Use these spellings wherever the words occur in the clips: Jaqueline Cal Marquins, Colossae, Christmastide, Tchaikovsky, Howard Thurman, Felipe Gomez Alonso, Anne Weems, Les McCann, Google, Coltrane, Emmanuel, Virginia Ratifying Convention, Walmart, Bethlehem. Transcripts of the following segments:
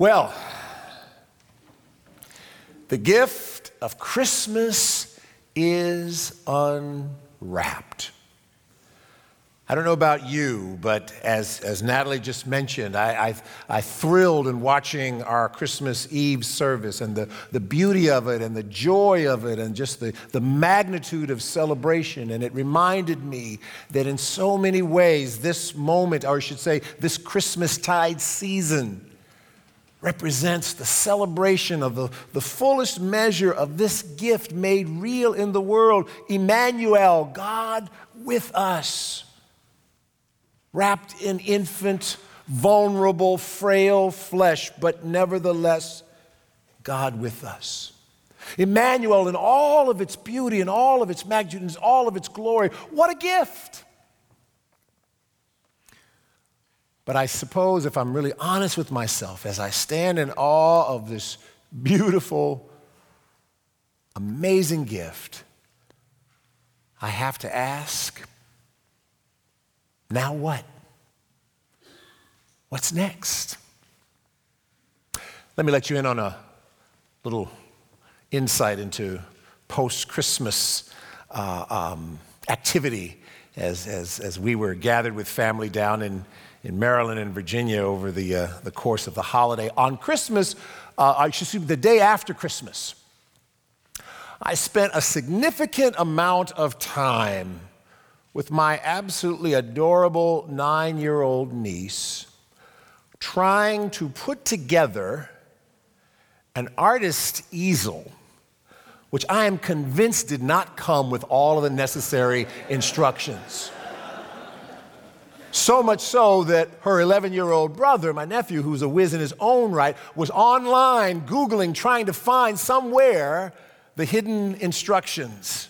Well, the gift of Christmas is unwrapped. I don't know about you, but as Natalie just mentioned, I thrilled in watching our Christmas Eve service and the beauty of it and the joy of it and just the magnitude of celebration. And it reminded me that in so many ways, this moment, or I should say, this Christmastide season represents the celebration of the fullest measure of this gift made real in the world, Emmanuel, God with us. Wrapped in infant, vulnerable, frail flesh, but nevertheless, God with us. Emmanuel, in all of its beauty, and all of its magnitude, and all of its glory, what a gift! But I suppose if I'm really honest with myself, as I stand in awe of this beautiful, amazing gift, I have to ask, now what? What's next? Let me let you in on a little insight into post-Christmas activity as we were gathered with family down in Maryland and Virginia over the course of the holiday. On Christmas, the day after Christmas, I spent a significant amount of time with my absolutely adorable 9-year-old niece, trying to put together an artist's easel, which I am convinced did not come with all of the necessary instructions. So much so that her 11-year-old brother, my nephew, who's a whiz in his own right, was online Googling, trying to find somewhere the hidden instructions.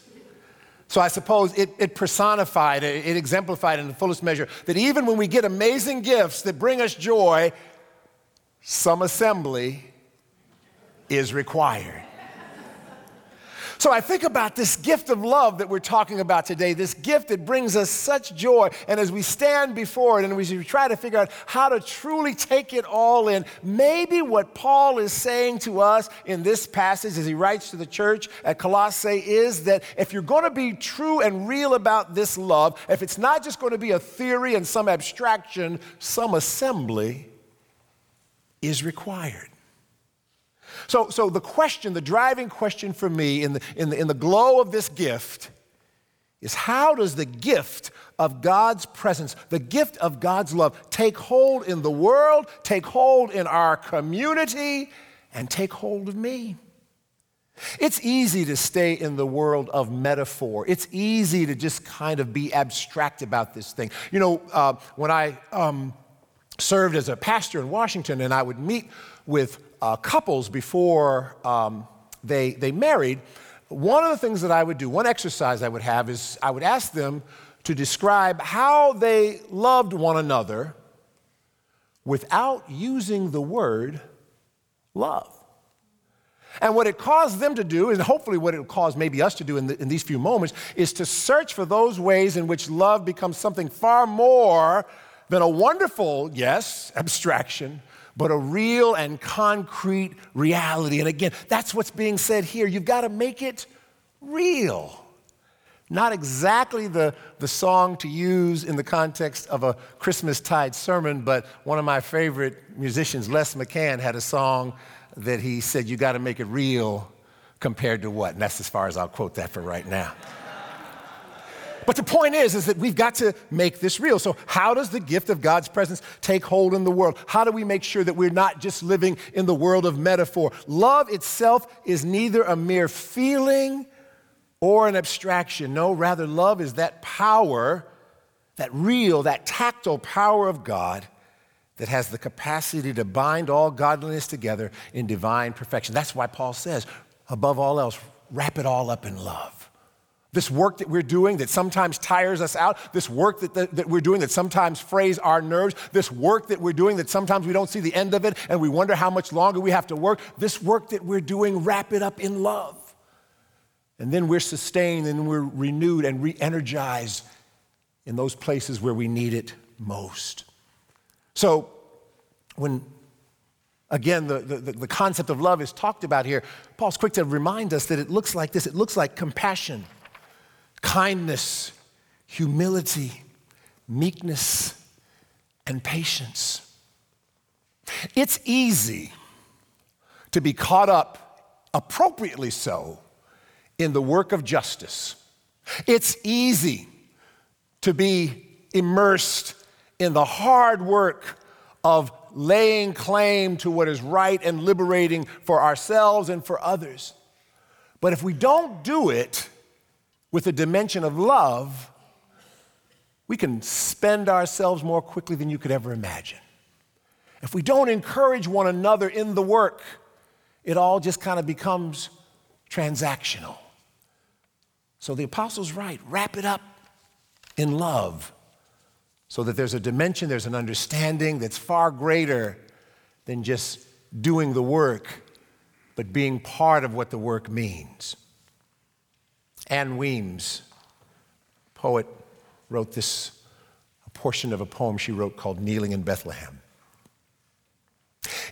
So I suppose it personified, it exemplified in the fullest measure that even when we get amazing gifts that bring us joy, some assembly is required. So I think about this gift of love that we're talking about today, this gift that brings us such joy. And as we stand before it and we try to figure out how to truly take it all in, maybe what Paul is saying to us in this passage as he writes to the church at Colossae is that if you're going to be true and real about this love, if it's not just going to be a theory and some abstraction, some assembly is required. So the question, the driving question for me in the glow of this gift is how does the gift of God's presence, the gift of God's love, take hold in the world, take hold in our community, and take hold of me? It's easy to stay in the world of metaphor. It's easy to just kind of be abstract about this thing. You know, when I served as a pastor in Washington and I would meet with couples before they married, one of the things that I would do, one exercise I would have is I would ask them to describe how they loved one another without using the word love. And what it caused them to do, and hopefully what it will cause maybe us to do in these few moments, is to search for those ways in which love becomes something far more than a wonderful, yes, abstraction, but a real and concrete reality. And again, that's what's being said here. You've got to make it real. Not exactly the song to use in the context of a Christmastide sermon, but one of my favorite musicians, Les McCann, had a song that he said, you got to make it real compared to what? And that's as far as I'll quote that for right now. But the point is that we've got to make this real. So how does the gift of God's presence take hold in the world? How do we make sure that we're not just living in the world of metaphor? Love itself is neither a mere feeling or an abstraction. No, rather love is that power, that real, that tactile power of God that has the capacity to bind all godliness together in divine perfection. That's why Paul says, above all else, wrap it all up in love. This work that we're doing that sometimes tires us out, this work that we're doing that sometimes frays our nerves, this work that we're doing that sometimes we don't see the end of it and we wonder how much longer we have to work, this work that we're doing, wrap it up in love. And then we're sustained and we're renewed and re-energized in those places where we need it most. So when Again, the concept of love is talked about here. Paul's quick to remind us that it looks like this. It looks like compassion, kindness, humility, meekness, and patience. It's easy to be caught up, appropriately so, in the work of justice. It's easy to be immersed in the hard work of laying claim to what is right and liberating for ourselves and for others. But if we don't do it with a dimension of love, we can spend ourselves more quickly than you could ever imagine. If we don't encourage one another in the work, it all just kind of becomes transactional. So the apostle's right, wrap it up in love, so that there's a dimension, there's an understanding that's far greater than just doing the work, but being part of what the work means. Anne Weems, poet, wrote this, a portion of a poem she wrote called Kneeling in Bethlehem.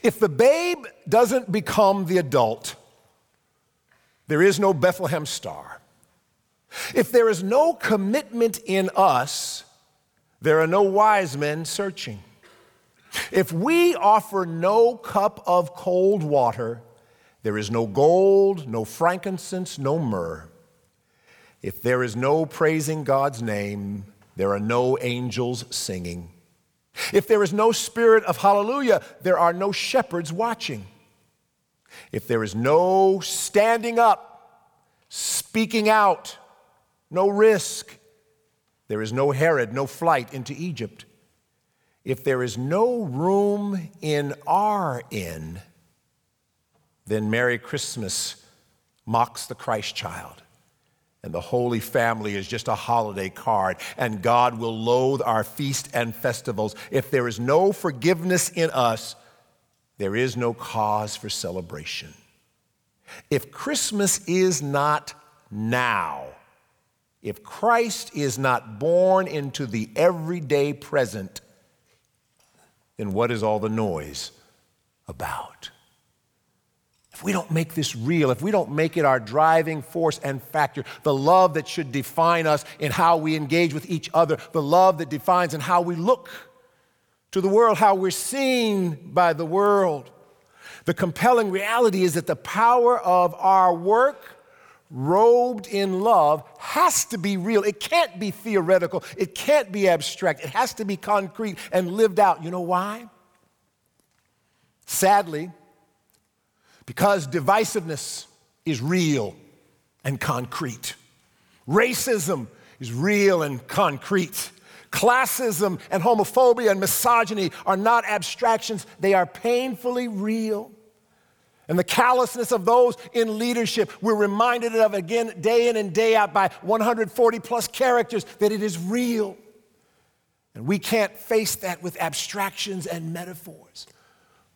If the babe doesn't become the adult, there is no Bethlehem star. If there is no commitment in us, there are no wise men searching. If we offer no cup of cold water, there is no gold, no frankincense, no myrrh. If there is no praising God's name, there are no angels singing. If there is no spirit of hallelujah, there are no shepherds watching. If there is no standing up, speaking out, no risk, there is no Herod, no flight into Egypt. If there is no room in our inn, then Merry Christmas mocks the Christ child, and the Holy Family is just a holiday card, and God will loathe our feast and festivals. If there is no forgiveness in us, there is no cause for celebration. If Christmas is not now, if Christ is not born into the everyday present, then what is all the noise about? If we don't make this real, if we don't make it our driving force and factor, the love that should define us in how we engage with each other, the love that defines in how we look to the world, how we're seen by the world. The compelling reality is that the power of our work robed in love has to be real. It can't be theoretical. It can't be abstract. It has to be concrete and lived out. You know why? Sadly, because divisiveness is real and concrete. Racism is real and concrete. Classism and homophobia and misogyny are not abstractions. They are painfully real. And the callousness of those in leadership, we're reminded of again day in and day out by 140 plus characters, that it is real. And we can't face that with abstractions and metaphors,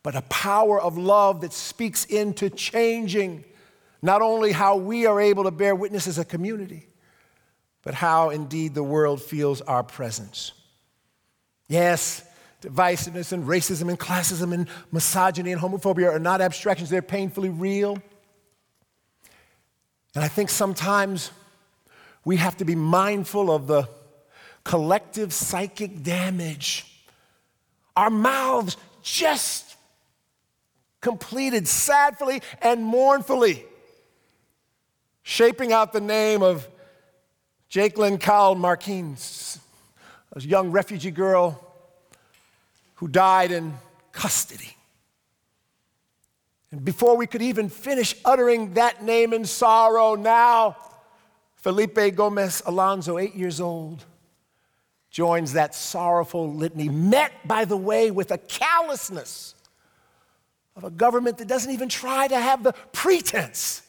but a power of love that speaks into changing not only how we are able to bear witness as a community, but how indeed the world feels our presence. Yes, divisiveness and racism and classism and misogyny and homophobia are not abstractions. They're painfully real. And I think sometimes we have to be mindful of the collective psychic damage. Our mouths just completed sadly and mournfully, shaping out the name of Jaqueline Cal Marquins, a young refugee girl who died in custody. And before we could even finish uttering that name in sorrow, now Felipe Gomez Alonso, 8 years old, joins that sorrowful litany, met, by the way, with a callousness of a government that doesn't even try to have the pretense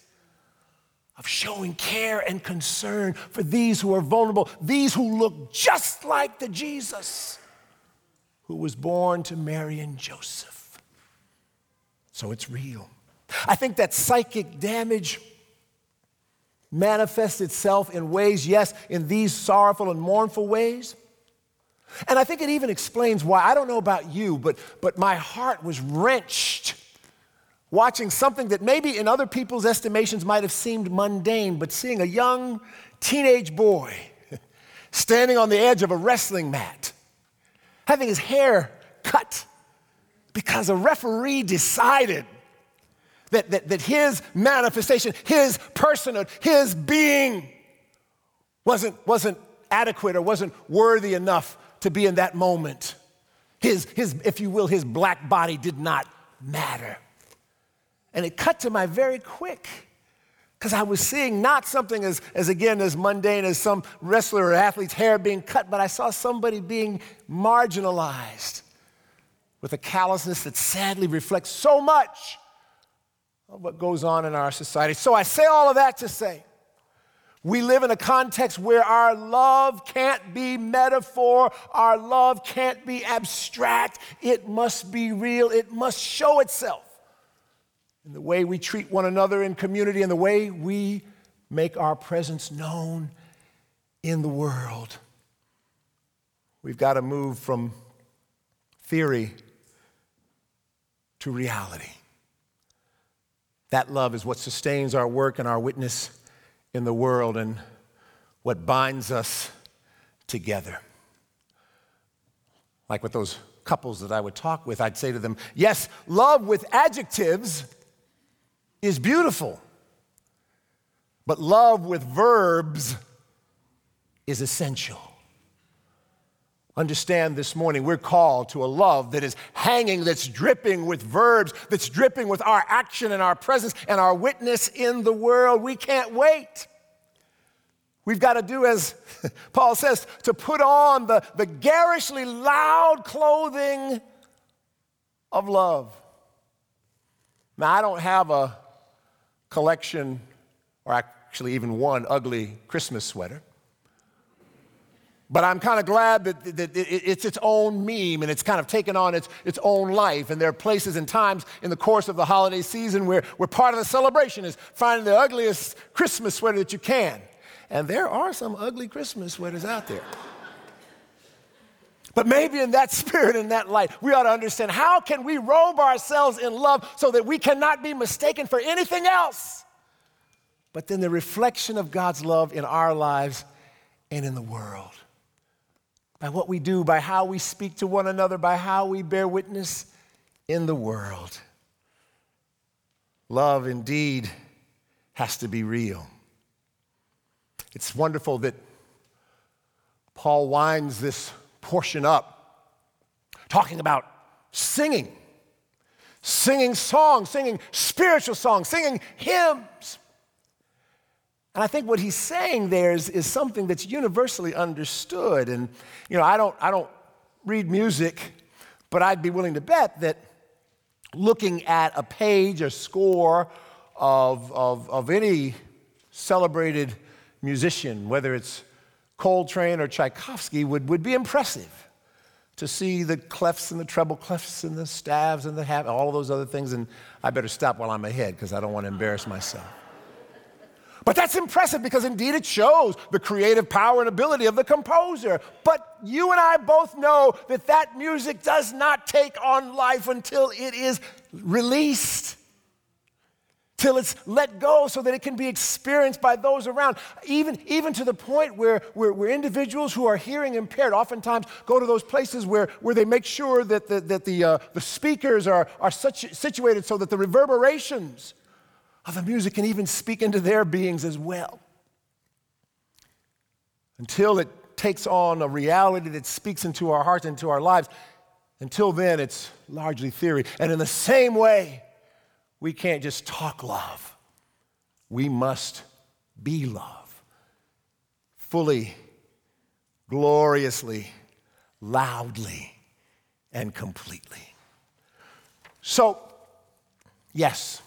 of showing care and concern for these who are vulnerable, these who look just like the Jesus who was born to Mary and Joseph. So it's real. I think that psychic damage manifests itself in ways, yes, in these sorrowful and mournful ways. And I think it even explains why, I don't know about you, but my heart was wrenched watching something that maybe in other people's estimations might have seemed mundane, but seeing a young teenage boy standing on the edge of a wrestling mat, having his hair cut because a referee decided that his manifestation, his personhood, his being wasn't adequate or wasn't worthy enough to be in that moment. His, if you will, his black body did not matter. And it cut to my very quick, because I was seeing not something as mundane as some wrestler or athlete's hair being cut, but I saw somebody being marginalized with a callousness that sadly reflects so much of what goes on in our society. So I say all of that to say, we live in a context where our love can't be metaphor, our love can't be abstract, it must be real, it must show itself in the way we treat one another in community, in the way we make our presence known in the world. We've got to move from theory to reality. That love is what sustains our work and our witness in the world and what binds us together. Like with those couples that I would talk with, I'd say to them, yes, love with adjectives is beautiful, but love with verbs is essential. Understand this morning, we're called to a love that is hanging, that's dripping with verbs, that's dripping with our action and our presence and our witness in the world. We can't wait. We've got to do, as Paul says, to put on the garishly loud clothing of love. Now, I don't have a collection, or actually even one ugly Christmas sweater. But I'm kind of glad that it's its own meme and it's kind of taken on its own life. And there are places and times in the course of the holiday season where part of the celebration is finding the ugliest Christmas sweater that you can. And there are some ugly Christmas sweaters out there. But maybe in that spirit, in that light, we ought to understand, how can we robe ourselves in love so that we cannot be mistaken for anything else but then the reflection of God's love in our lives and in the world? By what we do, by how we speak to one another, by how we bear witness in the world. Love indeed has to be real. It's wonderful that Paul winds this portion up talking about singing. Singing songs, singing spiritual songs, singing hymns. And I think what he's saying there is something that's universally understood. And, you know, I don't read music, but I'd be willing to bet that looking at a page, a score of any celebrated musician, whether it's Coltrane or Tchaikovsky, would be impressive to see the clefs and the treble clefs and the staves and all of those other things. And I better stop while I'm ahead because I don't want to embarrass myself. But that's impressive because indeed it shows the creative power and ability of the composer. But you and I both know that music does not take on life until it is released, till it's let go so that it can be experienced by those around, even to the point where individuals who are hearing impaired oftentimes go to those places where they make sure that the speakers are such situated so that the reverberations of the music can even speak into their beings as well. Until it takes on a reality that speaks into our hearts, into our lives, until then it's largely theory. And in the same way, we can't just talk love. We must be love. Fully, gloriously, loudly, and completely. So, yes,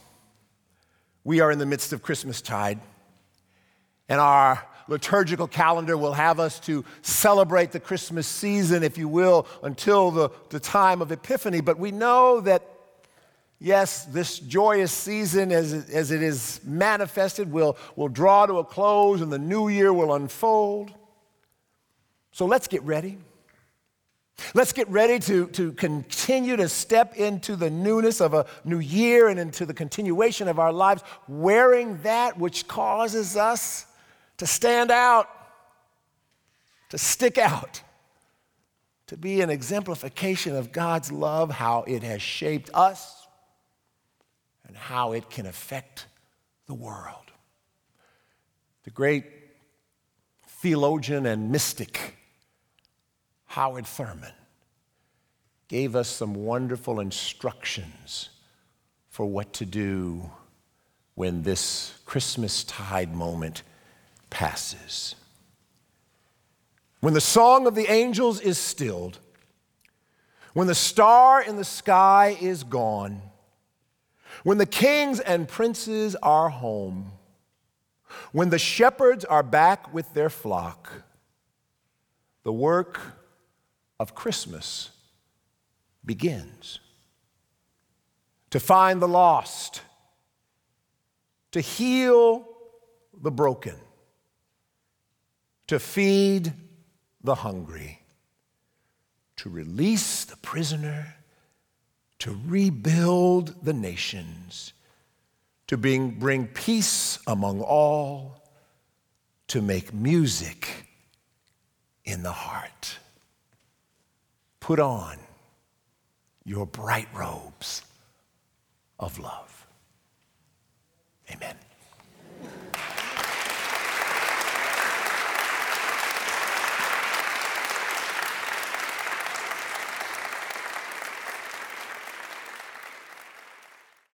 we are in the midst of Christmastide, and our liturgical calendar will have us to celebrate the Christmas season, if you will, until the time of Epiphany. But we know that, yes, this joyous season, as it is manifested, will draw to a close, and the new year will unfold. So let's get ready. Let's get ready to continue to step into the newness of a new year and into the continuation of our lives, wearing that which causes us to stand out, to stick out, to be an exemplification of God's love, how it has shaped us, and how it can affect the world. The great theologian and mystic Howard Thurman gave us some wonderful instructions for what to do when this Christmastide moment passes. When the song of the angels is stilled, when the star in the sky is gone, when the kings and princes are home, when the shepherds are back with their flock, the work of Christmas begins. To find the lost, to heal the broken, to feed the hungry, to release the prisoner, to rebuild the nations, to bring peace among all, to make music in the heart. Put on your bright robes of love. Amen.